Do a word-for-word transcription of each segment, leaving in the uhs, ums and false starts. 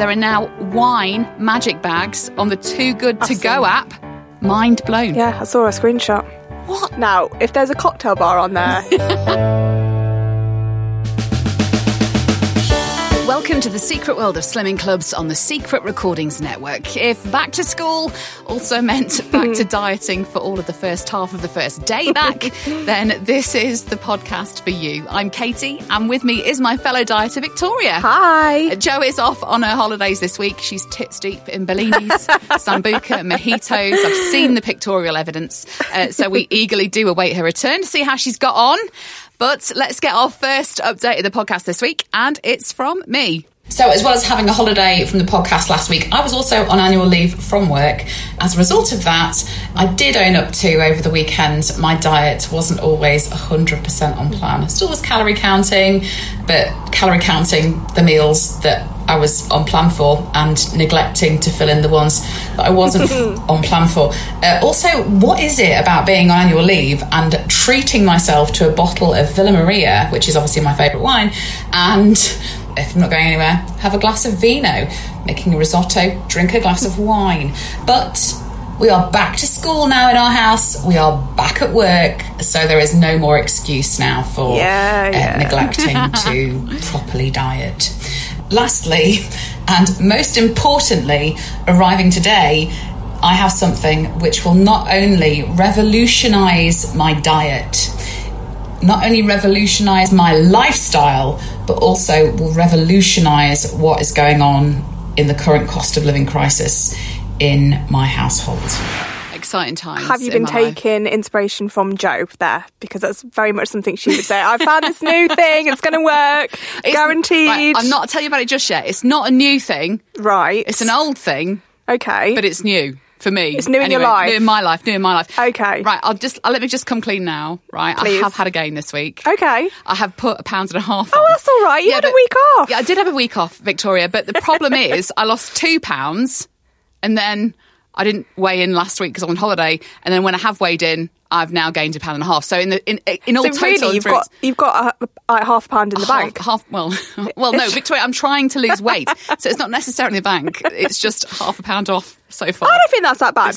There are now wine magic bags on the Too Good To Go app. Mind blown. Yeah, I saw a screenshot. What? Now, if there's a cocktail bar on there. Welcome to the secret world of slimming clubs on the Secret Recordings Network. If back to school also meant back to dieting for all of the first half of the first day back, then this is the podcast for you. I'm Katy, and with me is my fellow dieter, Victoria. Hi. Jo is off on her holidays this week. She's tits deep in bellinis, sambuca, mojitos. I've seen the pictorial evidence. Uh, so we eagerly do await her return to see how she's got on. But let's get our first update of the podcast this week, and it's from me. So as well as having a holiday from the podcast last week, I was also on annual leave from work. As a result of that, I did own up to, over the weekend, my diet wasn't always one hundred percent on plan. I still was calorie counting, but calorie counting the meals that I was on plan for and neglecting to fill in the ones that I wasn't on plan for. Uh, also, what is it about being on annual leave and treating myself to a bottle of Villa Maria, which is obviously my favourite wine, and if I'm not going anywhere, have a glass of vino, making a risotto, drink a glass of wine. But we are back to school now in our house. We are back at work. So there is no more excuse now for yeah, yeah. Uh, neglecting to properly diet. Lastly, and most importantly, arriving today, I have something which will not only revolutionise my diet, not only revolutionise my lifestyle, but also will revolutionise what is going on in the current cost of living crisis in my household. Exciting times. Have you been taking life. Inspiration from Jo there? Because that's very much something she would say. I found this new thing. It's going to work. It's guaranteed. Right, I'm not telling you about it just yet. It's not a new thing. Right. It's an old thing. Okay. But it's new for me. It's new anyway, in your life. New in my life. New in my life. Okay. Right. I'll just I'll, let me just come clean now. Right. Please. I have had a gain this week. Okay. I have put a pound and a half. Oh, on. That's all right. You yeah, had but, a week off. Yeah, I did have a week off, Victoria. But the problem is, I lost two pounds, and then I didn't weigh in last week because I'm on holiday, and then when I have weighed in, I've now gained a pound and a half. So in the in in all so total, really you've got you've got a, a half pound in the half, bank. Half well, well no, Victoria, I'm trying to lose weight, so it's not necessarily the bank. It's just half a pound off so far. I don't think that's that bad.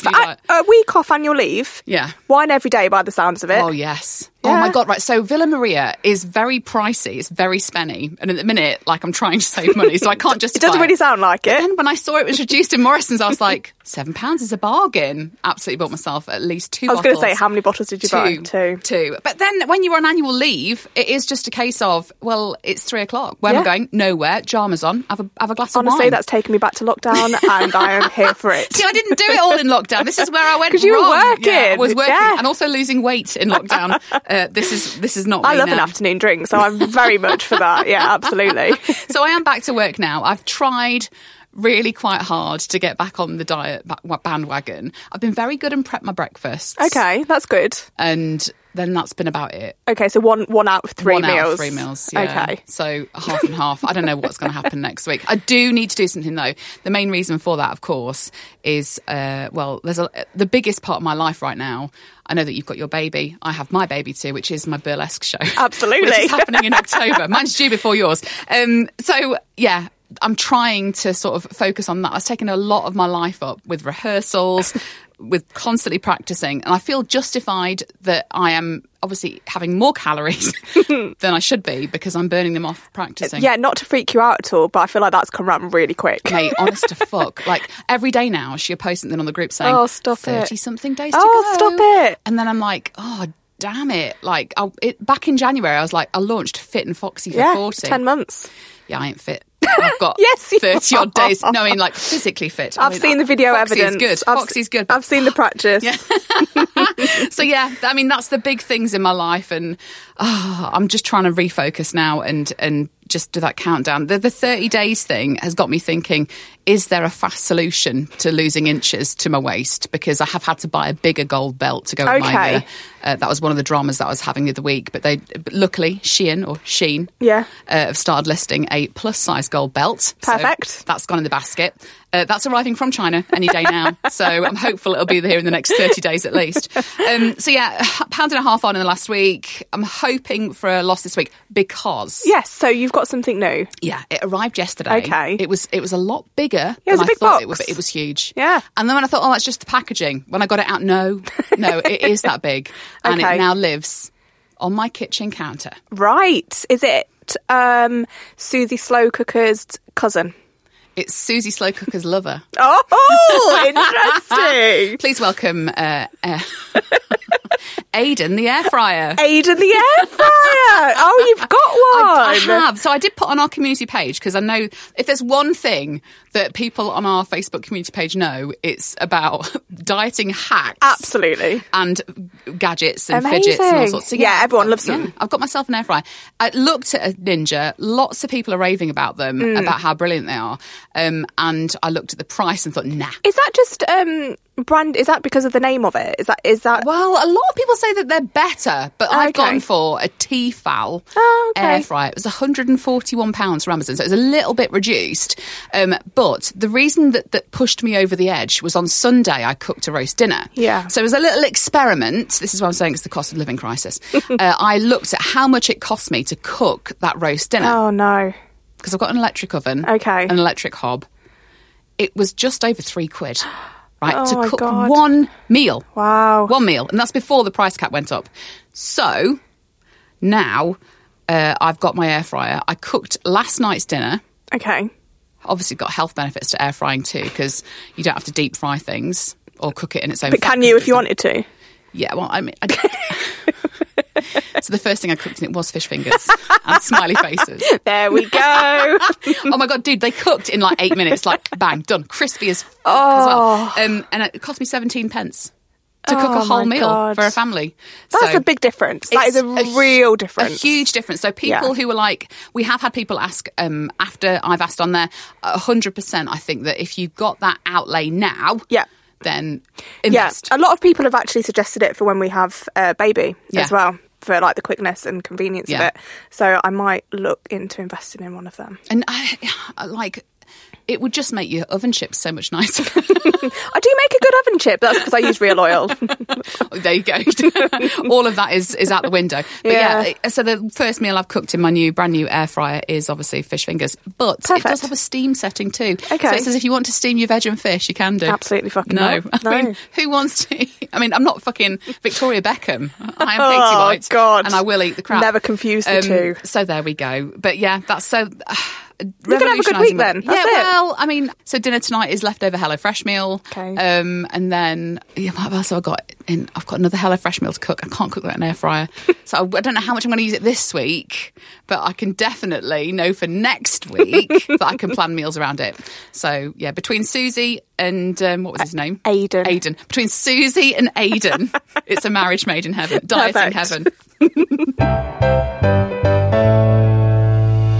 I, a week off annual leave. Yeah, wine every day by the sounds of it. Oh yes. Yeah. Oh my God, right. So Villa Maria is very pricey. It's very spenny. And at the minute, like, I'm trying to save money, so I can't just. It doesn't really it. sound like it. And then when I saw it was reduced in Morrison's, I was like, seven pounds is a bargain. Absolutely bought myself at least two I was bottles. going to say, how many bottles did you two, buy? Two. Two. But then when you're on annual leave, it is just a case of, well, it's three o'clock. Where yeah. am I going? Nowhere. Jama's on. Have a, have a glass Honestly, of wine. Honestly, that's taken me back to lockdown and I am here for it. See, I didn't do it all in lockdown. This is where I went wrong. Because you were working. Yeah, I was working yeah. and also losing weight in lockdown. Uh, this is this is not. I love now. an afternoon drink, so I'm very much for that. Yeah, absolutely. So I am back to work now. I've tried really quite hard to get back on the diet bandwagon. I've been very good and prep my breakfasts. Okay, that's good. And then that's been about it. Okay, so one one out of three one meals. One out of three meals, yeah. Okay. So half and half. I don't know what's going to happen next week. I do need to do something, though. The main reason for that, of course, is, uh, well, there's a, the biggest part of my life right now. I know that you've got your baby. I have my baby too, which is my burlesque show. Absolutely. Which is happening in October. Mine's due before yours. Um, so, yeah. I'm trying to sort of focus on that. I was taking a lot of my life up with rehearsals, with constantly practicing, and I feel justified that I am obviously having more calories than I should be because I'm burning them off practicing. Yeah, not to freak you out at all, but I feel like that's come around really quick. Mate, honest to fuck. Like, every day now she'll post something on the group saying, oh, stop thirty it. something days oh, to go. Oh, stop it. And then I'm like, oh, damn it. Like, I, it, back in January, I was like, I launched Fit and Foxy for yeah, forty. ten months. Yeah, I ain't fit. I've got yes, thirty-odd days. No, I mean, like, physically fit. I've I mean, seen the video Foxy evidence. Foxy's good. I've Foxy's good. I've seen the practice. Yeah. So, yeah, I mean, that's the big things in my life. And oh, I'm just trying to refocus now and, and just do that countdown. The, the thirty days thing has got me thinking, is there a fast solution to losing inches to my waist? Because I have had to buy a bigger gold belt to go with okay. my... Uh, uh, that was one of the dramas that I was having the other week. But they, but luckily, Shein or Shein yeah. uh, have started listing a plus-size gold belt. Perfect. So that's gone in the basket. Uh, that's arriving from China any day now. So I'm hopeful it'll be here in the next thirty days at least. Um, so yeah, a pound and a half on in the last week. I'm hoping for a loss this week because... Yes, so you've got something new. Yeah, it arrived yesterday. Okay. It was it was a lot bigger yeah, it was than a big I thought box. It was. It was huge. Yeah. And then when I thought, oh, that's just the packaging. When I got it out, no, no, it is that big. And okay. it now lives on my kitchen counter. Right. Is it um, Susie Slow Cooker's cousin? It's Susie Slow Cooker's lover. Oh, oh interesting. Please welcome uh, uh, Aiden the air fryer. Aiden the air fryer. Oh, you've got one. I, I have. So I did put on our community page because I know if there's one thing that people on our Facebook community page know, it's about dieting hacks. Absolutely. And gadgets and Amazing. fidgets and all sorts. So, yeah, yeah, everyone loves yeah, them. I've got myself an air fryer. I looked at a Ninja. Lots of people are raving about them, mm. about how brilliant they are. Um, and I looked at the price and thought, nah. Is that just um, brand? Is that because of the name of it? Is that is that? Well, a lot of people say that they're better, but oh, I've okay. gone for a T-fal oh, okay. air fryer. It was one hundred forty-one pounds from Amazon, so it was a little bit reduced. Um, but the reason that, that pushed me over the edge was on Sunday I cooked a roast dinner. Yeah. So it was a little experiment. This is what I'm saying. It's the cost of living crisis. uh, I looked at how much it cost me to cook that roast dinner. Oh no. Because I've got an electric oven, okay. an electric hob. It was just over three quid, right, oh to cook God. one meal. Wow. One meal. And that's before the price cap went up. So now uh, I've got my air fryer. I cooked last night's dinner. Okay. Obviously got health benefits to air frying too because you don't have to deep fry things or cook it in its own. But can you if you wanted to? Yeah, well, I mean... I So the first thing I cooked in it was fish fingers and smiley faces. There we go. Oh my God, dude, they cooked in like eight minutes, like bang, done, crispy as fuck oh. as well. Um, and it cost me seventeen pence to oh cook a whole meal God. for a family. That's so a big difference. That is a, a real difference. A huge difference. So people yeah. who are like, we have had people ask um, after I've asked on there, one hundred percent I think that if you got that outlay now... yeah. then invest. Yeah, a lot of people have actually suggested it for when we have a baby yeah. as well, for like the quickness and convenience yeah. of it. So I might look into investing in one of them. And I, I like... it would just make your oven chips so much nicer. I do make a good oven chip. That's because I use real oil. Oh, there you go. All of that is, is out the window. But yeah. yeah, so the first meal I've cooked in my new brand new air fryer is obviously fish fingers. But Perfect. it does have a steam setting too. Okay. So it says if you want to steam your veg and fish, you can do. Absolutely fucking no. Not. No. I mean, who wants to eat? I mean, I'm not fucking Victoria Beckham. I am Katy White. Oh, God. And I will eat the crap. Never confuse the um, two. So there we go. But yeah, that's so... Uh, We're gonna have a good week then. That's yeah, well, it. I mean, so dinner tonight is leftover HelloFresh meal. Okay. Um, and then yeah, what else have I got? In, I've got another HelloFresh meal to cook. I can't cook that in an air fryer, so I, I don't know how much I'm going to use it this week. But I can definitely know for next week that I can plan meals around it. So yeah, between Susie and um, what was his name? Aiden. Aiden. Between Susie and Aiden, it's a marriage made in heaven, diet in heaven.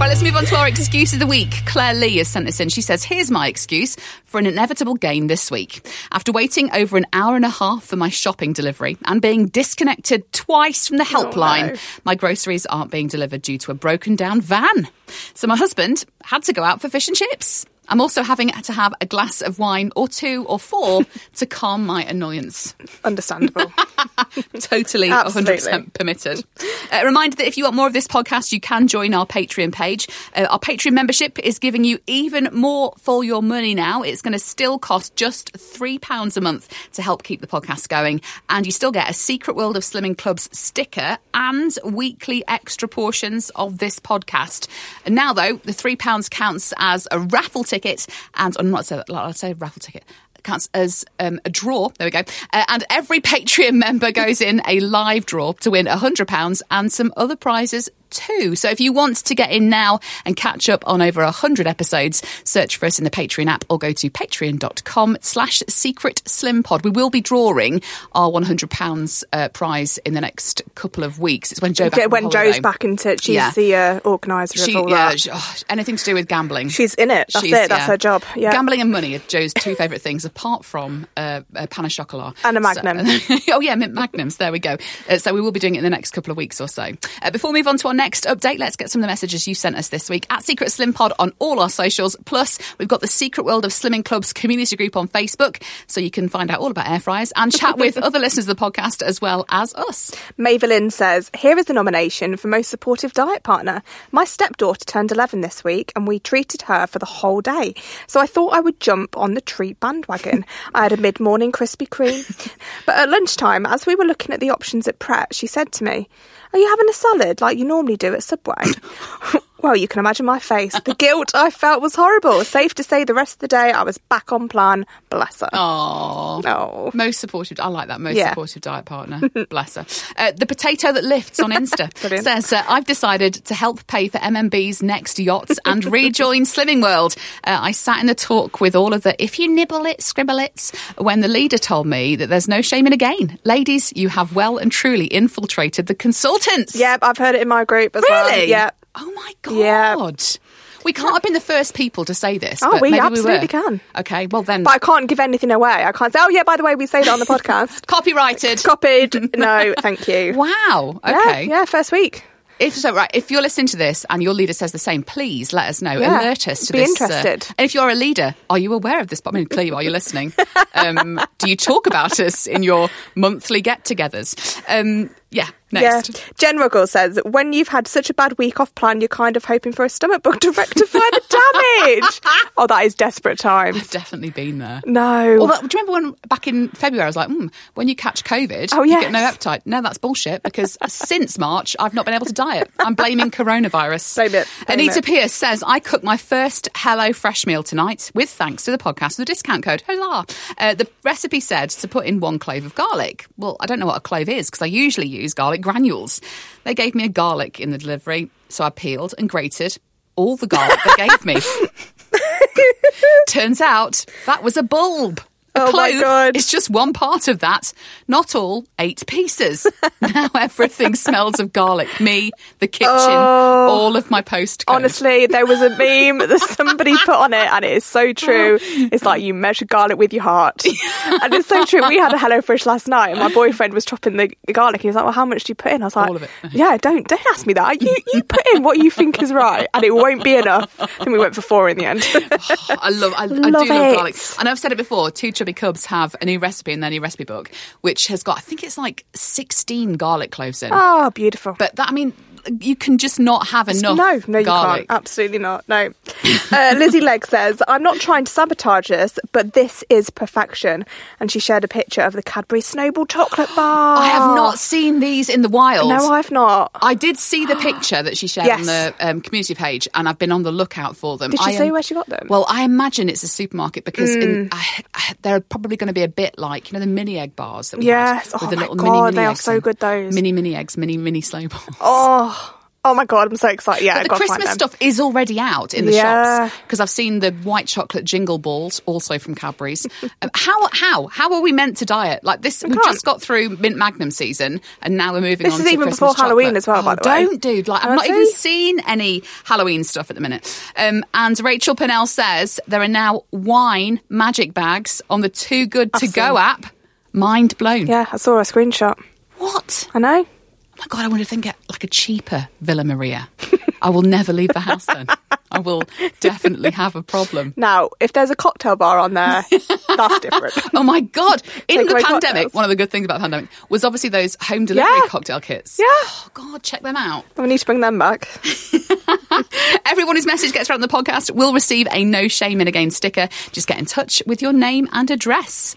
Right, let's move on to our excuse of the week. Claire Lee has sent this in. She says, here's my excuse for an inevitable gain this week. After waiting over an hour and a half for my shopping delivery and being disconnected twice from the helpline, oh, no. my groceries aren't being delivered due to a broken down van. So my husband had to go out for fish and chips. I'm also having to have a glass of wine or two or four to calm my annoyance. Understandable. Totally one hundred percent permitted. Uh, a reminder that if you want more of this podcast, you can join our Patreon page. Uh, our Patreon membership is giving you even more for your money now. It's going to still cost just three pounds a month to help keep the podcast going. And you still get a Secret World of Slimming Clubs sticker and weekly extra portions of this podcast. And now, though, the three pounds counts as a raffle ticket and on what's a I'll say raffle ticket counts as um, a draw. There we go. Uh, and every Patreon member goes in a live draw to win one hundred pounds and some other prizes too. So if you want to get in now and catch up on over one hundred episodes, search for us in the Patreon app or go to patreon.com slash secret slim pod. We will be drawing our one hundred pounds uh, prize in the next couple of weeks. It's when Joe back When Joe's back into She's yeah. the uh, organiser she, of all yeah, that. She, oh, anything to do with gambling. She's in it. That's she's, it. That's yeah. her job. Yeah. Gambling and money are Joe's two favourite things, apart from uh, a pan of chocolate. And a Magnum. So, oh yeah, Mint Magnums. There we go. Uh, so we will be doing it in the next couple of weeks or so. Uh, before we move on to our next Next update, let's get some of the messages you sent us this week at Secret Slim Pod on all our socials. Plus, we've got the Secret World of Slimming Clubs community group on Facebook, so you can find out all about air fryers and chat with other listeners of the podcast as well as us. Mavelyn says, here is the nomination for most supportive diet partner. My stepdaughter turned eleven this week and we treated her for the whole day. So I thought I would jump on the treat bandwagon. I had a mid-morning Krispy Kreme. But at lunchtime, as we were looking at the options at Pret, she said to me, are you having a salad like you normally do at Subway? Well, you can imagine my face. The guilt I felt was horrible. Safe to say the rest of the day I was back on plan. Bless her. Oh, most supportive. I like that. Most yeah. supportive diet partner. Bless her. Uh, the potato that lifts on Insta says, uh, I've decided to help pay for M M B's next yachts and rejoin Slimming World. Uh, I sat in the talk with all of the if you nibble it, scribble it, when the leader told me that there's no shame in a gain. Ladies, you have well and truly infiltrated the consultants. Yeah, I've heard it in my group as really? well. Really? Yeah. Oh, my God. Yeah. We can't have been the first people to say this. Oh, but we maybe absolutely we can. Okay, well then. But I can't give anything away. I can't say, oh, yeah, by the way, we say that on the podcast. Copyrighted. Copied. No, thank you. Wow. Okay. Yeah, yeah, first week. If so, right, if you're listening to this and your leader says the same, please let us know. Yeah, alert us to be this. Be interested. Uh, and if you're a leader, are you aware of this? I mean, clearly, are you listening? Um, do you talk about us in your monthly get-togethers? Um, yeah, next. Yeah. Jen Ruggles says, when you've had such a bad week off plan, you're kind of hoping for a stomach bug to rectify the damage. Oh, that is desperate times. I've definitely been there. No. Well, that, do you remember when back in February I was like, mm, when you catch COVID, oh, yes. you get no appetite. No, that's bullshit, because since March I've not been able to diet. I'm blaming coronavirus. Blame it. Blame Anita it. Pierce says, I cooked my first HelloFresh meal tonight with thanks to the podcast with a discount code. Hola. Uh, the recipe said to put in one clove of garlic. Well, I don't know what a clove is because I usually use garlic granules. They gave me a garlic in the delivery, so I peeled and grated all the garlic they gave me. Turns out that was a bulb. A oh my God. It's just one part of that. Not all eight pieces. Now everything smells of garlic. Me, the kitchen, oh, all of my postcodes. Honestly, there was a meme that somebody put on it and it is so true. It's like you measure garlic with your heart. And it's so true. We had a HelloFresh last night and my boyfriend was chopping the garlic. He was like, well, how much do you put in? I was like, all of it. Yeah, don't don't ask me that. You, you put in what you think is right and it won't be enough. And we went for four in the end. Oh, I love, I, love I do it. love garlic. And I've said it before, two chubby cubs have a new recipe in their new recipe book, which has got, I think it's like sixteen garlic cloves in. Oh, beautiful. But that, I mean, you can just not have enough No, no, you garlic. Can't. Absolutely not. No. Uh, Lizzie Legg says, I'm not trying to sabotage this, but this is perfection. And she shared a picture of the Cadbury Snowball chocolate bar. I have not seen these in the wild. No, I've not. I did see the picture that she shared yes. on the um, community page, and I've been on the lookout for them. Did she I say am, where she got them? Well, I imagine it's a supermarket because mm. in, I, I, they're probably going to be a bit like, you know, the mini egg bars that we yes. had. Yes. Oh, with my little God, mini, mini they are so good, those. Mini, mini eggs, mini, mini Snowballs. Oh. Oh my God, I'm so excited. Yeah, but the Christmas stuff is already out in the yeah. shops because I've seen the white chocolate jingle balls also from Cadbury's. um, how how how are we meant to diet? Like this, we just got through Mint Magnum season and now we're moving this on to Christmas chocolate. This is even before Halloween as well, oh, by the way. Don't, dude. Like, I've not even seen any Halloween stuff at the minute. Um, and Rachel Pennell says there are now wine magic bags on the Too Good To Go app. Mind blown. Yeah, I saw a screenshot. What? I know. Oh my God, I wonder if they can get like a cheaper Villa Maria. I will never leave the house then. I will definitely have a problem. Now, if there's a cocktail bar on there, that's different. Oh, my God. In Take the pandemic, cocktails. One of the good things about the pandemic was obviously those home delivery yeah. cocktail kits. Yeah. Oh, God, check them out. We need to bring them back. Everyone whose message gets around the podcast will receive a No Shame in a Game sticker. Just get in touch with your name and address.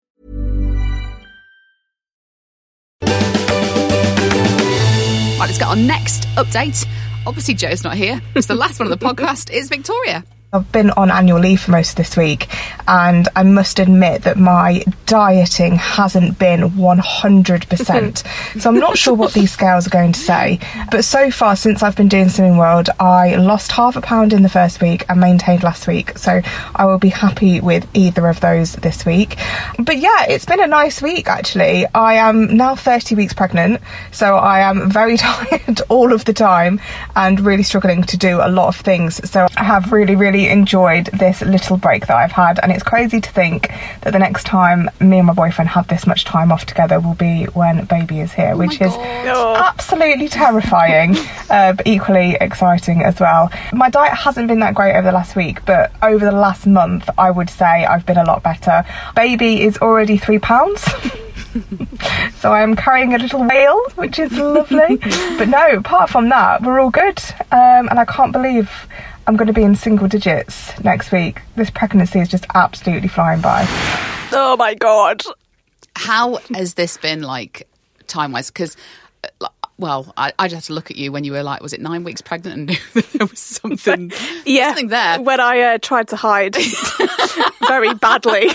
Right, let's get our next update. Obviously, Joe's not here. It's the last one of the podcast. It's Victoria. I've been on annual leave for most of this week, and I must admit that my dieting hasn't been one hundred percent. So I'm not sure what these scales are going to say. But so far, since I've been doing Slimming World, I lost half a pound in the first week and maintained last week. So I will be happy with either of those this week. But yeah, it's been a nice week, actually. I am now thirty weeks pregnant, so I am very tired all of the time and really struggling to do a lot of things. So I have really, really enjoyed this little break that I've had, and it's crazy to think that the next time me and my boyfriend have this much time off together will be when baby is here, oh which is oh. absolutely terrifying, uh, but equally exciting as well. My diet hasn't been that great over the last week, but over the last month I would say I've been a lot better. Baby is already three pounds. So I'm carrying a little whale, which is lovely. But no, apart from that, we're all good. Um, and I can't believe I'm going to be in single digits next week. This pregnancy is just absolutely flying by. Oh my God. How has this been like time-wise? Because, well, I, I just had to look at you when you were like, was it nine weeks pregnant and knew there was something, yeah, something there? When I uh, tried to hide very badly.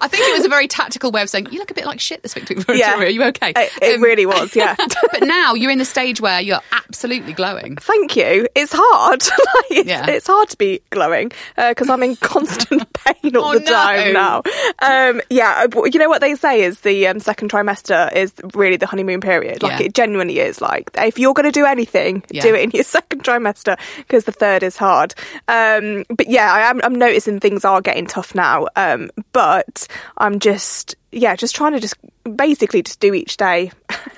I think it was a very tactical way of saying, you look a bit like shit this week, Victoria. Yeah. Are you okay? It, it um, really was, yeah. But now you're in the stage where you're absolutely glowing. Thank you. It's hard. like, it's, yeah. it's hard to be glowing because uh, I'm in constant pain all oh, the no. time now. Um, yeah, you know what they say is the um, second trimester is really the honeymoon period. Like yeah. it genuinely is. Like if you're going to do anything, yeah. do it in your second trimester because the third is hard. Um, but yeah, I am, I'm noticing things are getting tough now. Um, but I'm just, yeah, just trying to just basically just do each day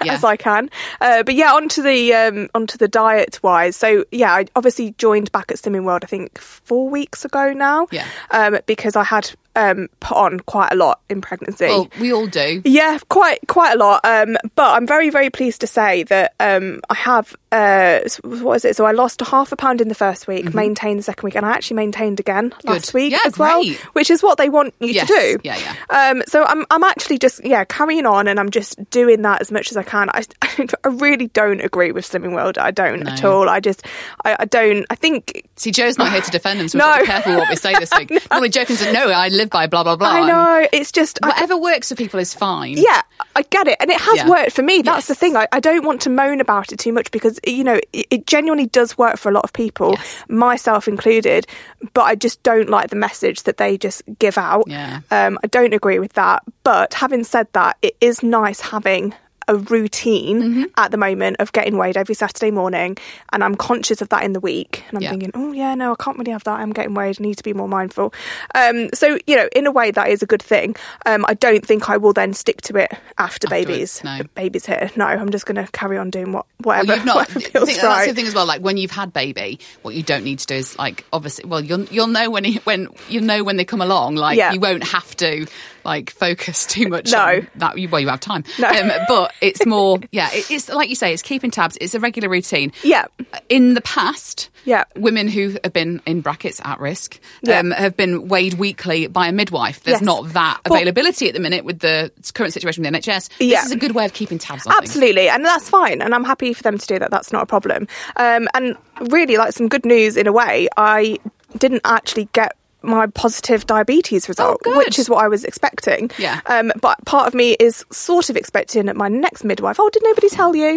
yeah. as I can. Uh, but yeah, onto the um, onto the diet wise. So yeah, I obviously joined back at Slimming World, I think four weeks ago now. Yeah. Um, because I had um, put on quite a lot in pregnancy. Well, we all do. Yeah, quite quite a lot. Um, but I'm very very pleased to say that um, I have uh, what is it? So I lost a half a pound in the first week, mm-hmm. maintained the second week, and I actually maintained again Good. last week yeah, as great. well, which is what they want you yes. to do. Yeah, yeah. Um, so I'm I'm actually just yeah carrying on, and I'm just doing that as much as I can. I, I really don't agree with Slimming World. I don't no. at all. I just, I, I don't, I think... See, Joe's not here to defend him, so no. we've got to be careful what we say this week. Normally Joe can say, no, I live by blah, blah, blah. I know, it's just... Whatever I, works for people is fine. Yeah, I get it. And it has yeah. worked for me. That's yes. the thing. I, I don't want to moan about it too much because, you know, it, it genuinely does work for a lot of people, yes. myself included, but I just don't like the message that they just give out. Yeah. Um, I don't agree with that. But having said that, it is nice having a routine mm-hmm. at the moment of getting weighed every Saturday morning, and I'm conscious of that in the week, and I'm yeah. thinking, oh yeah, no, I can't really have that. I'm getting weighed. I need to be more mindful. Um, so, you know, in a way that is a good thing. Um, I don't think I will then stick to it after Afterwards, babies. No. Baby's here. No, I'm just going to carry on doing what whatever, well, you've not, whatever feels think, right. That's the thing as well. Like when you've had baby, what you don't need to do is like, obviously, well, you'll you'll know when he, when you know when they come along. Like yeah. you won't have to like focus too much no. on that. Well, you have time. No. Um, but it's more, yeah, it, it's like you say, it's keeping tabs. It's a regular routine. Yeah. In the past, yeah, women who have been in brackets at risk yeah. um, have been weighed weekly by a midwife. There's yes. not that availability well, at the minute with the current situation with the N H S. This yeah. is a good way of keeping tabs on Absolutely. Things. And that's fine. And I'm happy for them to do that. That's not a problem. Um, and really, like, some good news in a way, I didn't actually get my positive diabetes result, oh, which is what I was expecting. Yeah. Um, but part of me is sort of expecting at my next midwife, oh, did nobody tell you?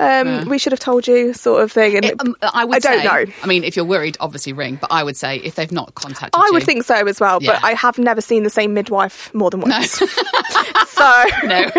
Um, yeah. We should have told you, sort of thing. And it, um, I, would I don't say, know. I mean, if you're worried, obviously ring, but I would say if they've not contacted I you. I would think so as well, yeah. but I have never seen the same midwife more than once. No. so, no.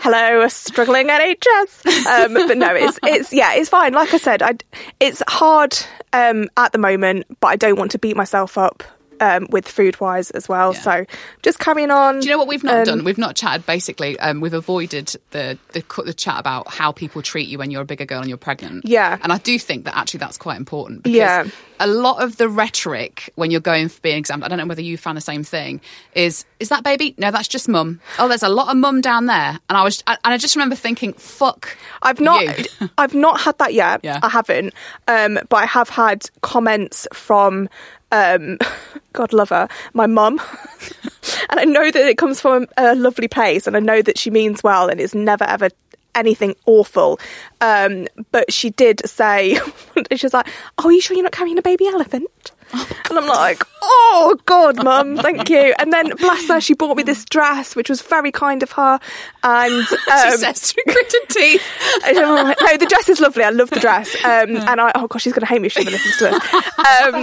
hello, struggling N H S. Um, but no, it's, it's, yeah, it's fine. Like I said, I, it's hard um, at the moment, but I don't want to beat myself up. Um, with food-wise as well. Yeah. So just carrying on. Do you know what we've not um, done? We've not chatted, basically. Um, we've avoided the, the the chat about how people treat you when you're a bigger girl and you're pregnant. Yeah. And I do think that actually that's quite important because yeah. a lot of the rhetoric when you're going for being examined, I don't know whether you found the same thing, is, is that baby? No, that's just mum. Oh, there's a lot of mum down there. And I was, I, and I just remember thinking, fuck I've not, I've not had that yet. Yeah. I haven't. Um, but I have had comments from... Um, God love her, my mum. And I know that it comes from a lovely place and I know that she means well and it's never ever anything awful. Um, but she did say, she was like, oh, are you sure you're not carrying a baby elephant? And I'm like, oh, God, Mum, thank you. And then, bless her, she bought me this dress, which was very kind of her. And um, she says to gritted teeth. Like, no, the dress is lovely. I love the dress. Um, and I, oh, gosh, she's going to hate me if she ever listens to this. Um,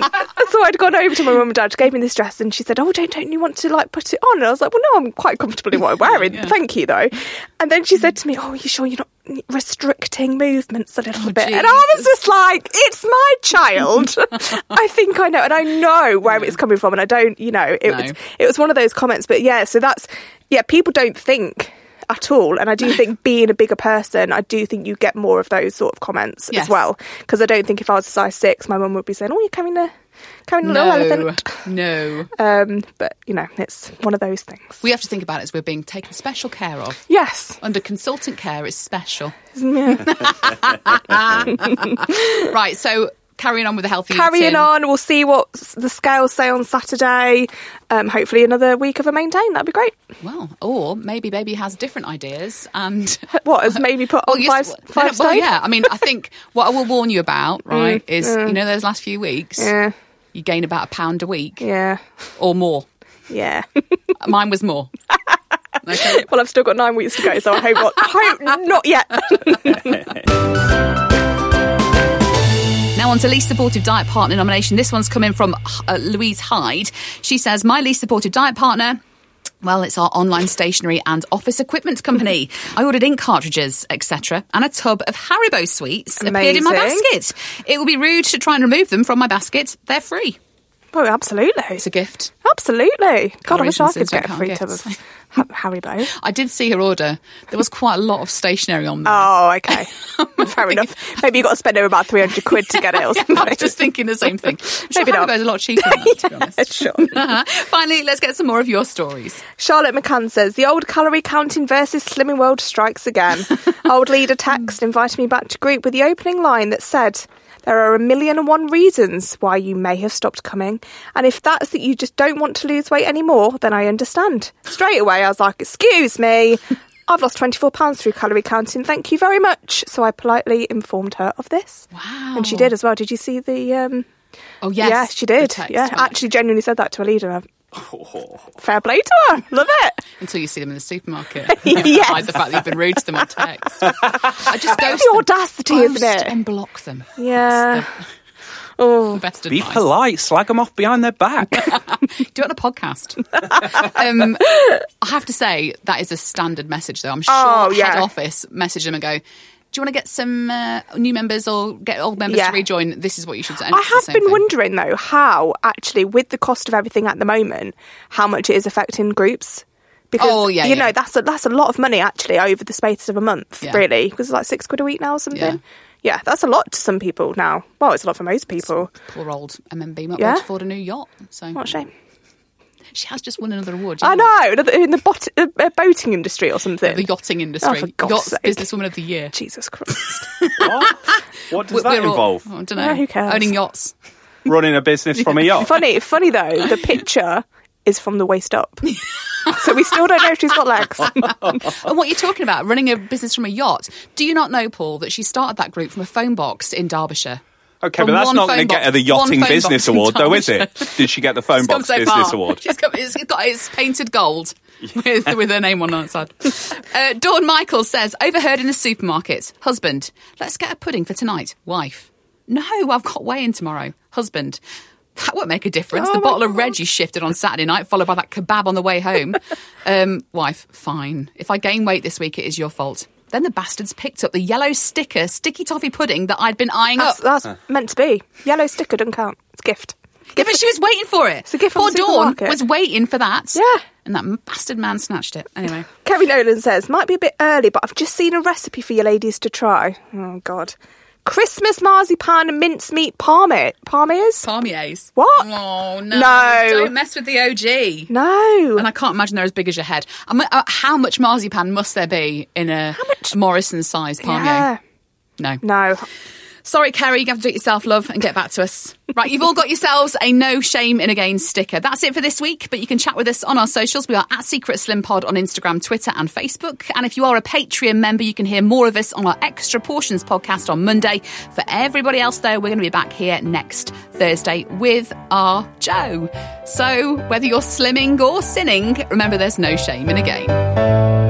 so I'd gone over to my mum and dad, she gave me this dress, and she said, oh, don't, don't you want to, like, put it on? And I was like, well, no, I'm quite comfortable in what I'm wearing. Yeah. Thank you, though. And then she said to me, oh, are you sure you're not restricting movements a little oh, bit? Jesus. And I was just like, it's my child. I think I know. And I know where yeah. it's coming from. And I don't, you know, it, no. was, it was one of those comments. But yeah, so that's, yeah, people don't think at all. And I do think being a bigger person, I do think you get more of those sort of comments yes. as well. Because I don't think if I was a size six, my mum would be saying, oh, you're carrying a... Carrying a no, little elephant. No. Um, but, you know, it's one of those things. We have to think about it as we're being taken special care of. Yes. Under consultant care, it's special. Yeah. Right, so... Carrying on with the healthy Carrying eating. on. We'll see what the scales say on Saturday. Um, hopefully another week of a maintain. That'd be great. Well, or maybe baby has different ideas. and What, has maybe put on well, five, yes, five well, yeah. I mean, I think what I will warn you about, right, mm, is, yeah. you know, those last few weeks, yeah. you gain about a pound a week. Yeah. Or more. Yeah. Mine was more. Okay. Well, I've still got nine weeks to go, so I hope not, hope not yet. Now on to least supportive diet partner nomination. This one's coming from uh, Louise Hyde. She says, my least supportive diet partner... Well, it's our online stationery and office equipment company. I ordered ink cartridges, et cetera, and a tub of Haribo sweets Amazing. appeared in my basket. It would be rude to try and remove them from my basket. They're free. Oh, absolutely. It's a gift. Absolutely. God, I wish I could get a free tub of Haribo. I did see her order. There was quite a lot of stationery on there. Oh, okay. Fair enough. Maybe you've got to spend over about three hundred quid to get it or something. Yeah, I was just thinking the same thing. Sure, maybe Haribo's not. A lot cheaper than that, to be honest. Sure. Uh-huh. Finally, let's get some more of your stories. Charlotte McCann says, the old calorie counting versus Slimming World strikes again. Old leader text invited me back to group with the opening line that said... There are a million and one reasons why you may have stopped coming. And if that's that you just don't want to lose weight anymore, then I understand. Straight away, I was like, excuse me, I've lost twenty-four pounds through calorie counting. Thank you very much. So I politely informed her of this. Wow. And she did as well. Did you see the... Um... Oh, yes. Yes, she did. Text, yeah, right. I actually genuinely said that to a leader. Oh. Fair play to her. Love it. Until you see them in the supermarket. Yes. Hide the fact that you've been rude to them on text. I just go the audacity, isn't it? Just unblock them. Yeah. Oh, best advice. Be polite. Slag them off behind their back. Do it on a podcast. um, I have to say that is a standard message, though. I'm sure oh, yeah. head office message them and go, do you want to get some uh, new members or get old members yeah. to rejoin? This is what you should say. I have been thing. wondering, though, how actually, with the cost of everything at the moment, how much it is affecting groups. Because, oh, yeah, you yeah. know, that's a, that's a lot of money, actually, over the space of a month, yeah. really. Because it's like six quid a week now or something. Yeah. Yeah, that's a lot to some people now. Well, it's a lot for most people. Poor old M M B might yeah. be able to afford a new yacht. So. What a shame. She has just won another award. I know, know, in the bot- uh, boating industry or something. Yeah, the yachting industry. Oh, for God's Yachts sake. Businesswoman of the Year. Jesus Christ. What? What does We're that all, involve? I don't know. Yeah, who cares? Owning yachts. Running a business from a yacht. Funny, funny though, the picture is from the waist up. So we still don't know if she's got legs. And what you're talking about, running a business from a yacht. Do you not know, Paul, that she started that group from a phone box in Derbyshire? Okay, from but that's not going to get her the yachting business award, though, is it? Did she get the phone box so business award? She's got, it's got it's painted gold with with her name on the side. Uh, Dawn Michael says, overheard in the supermarket. Husband, let's get a pudding for tonight. Wife, no, I've got weigh-in tomorrow. Husband, that won't make a difference. Oh, the bottle God. of Reggie shifted on Saturday night, followed by that kebab on the way home. um, wife, fine. If I gain weight this week, it is your fault. Then the bastards picked up the yellow sticker sticky toffee pudding that I'd been eyeing that's, up. That's meant to be. Yellow sticker doesn't count. It's a gift. It's yeah, gift but she was waiting for it. It's a gift Poor Dawn was waiting for that. Yeah. And that bastard man snatched it. Anyway. Kerry Nolan says, might be a bit early, but I've just seen a recipe for you ladies to try. Oh, God. Christmas marzipan and mincemeat parmi- parmiers? Parmiers. What? Oh, no. No. Don't mess with the O G. No. And I can't imagine they're as big as your head. I mean, uh, how much marzipan must there be in a Morrison's-sized parmier? Yeah. No. No. Sorry, Kerry, you have to do it yourself, love, and get back to us. Right, you've all got yourselves a No Shame in a Gain sticker. That's it for this week, but you can chat with us on our socials. We are at Secret Slim Pod on Instagram, Twitter and Facebook. And if you are a Patreon member, you can hear more of us on our Extra Portions podcast on Monday. For everybody else, though, we're going to be back here next Thursday with our Joe. So whether you're slimming or sinning, remember there's no shame in a gain.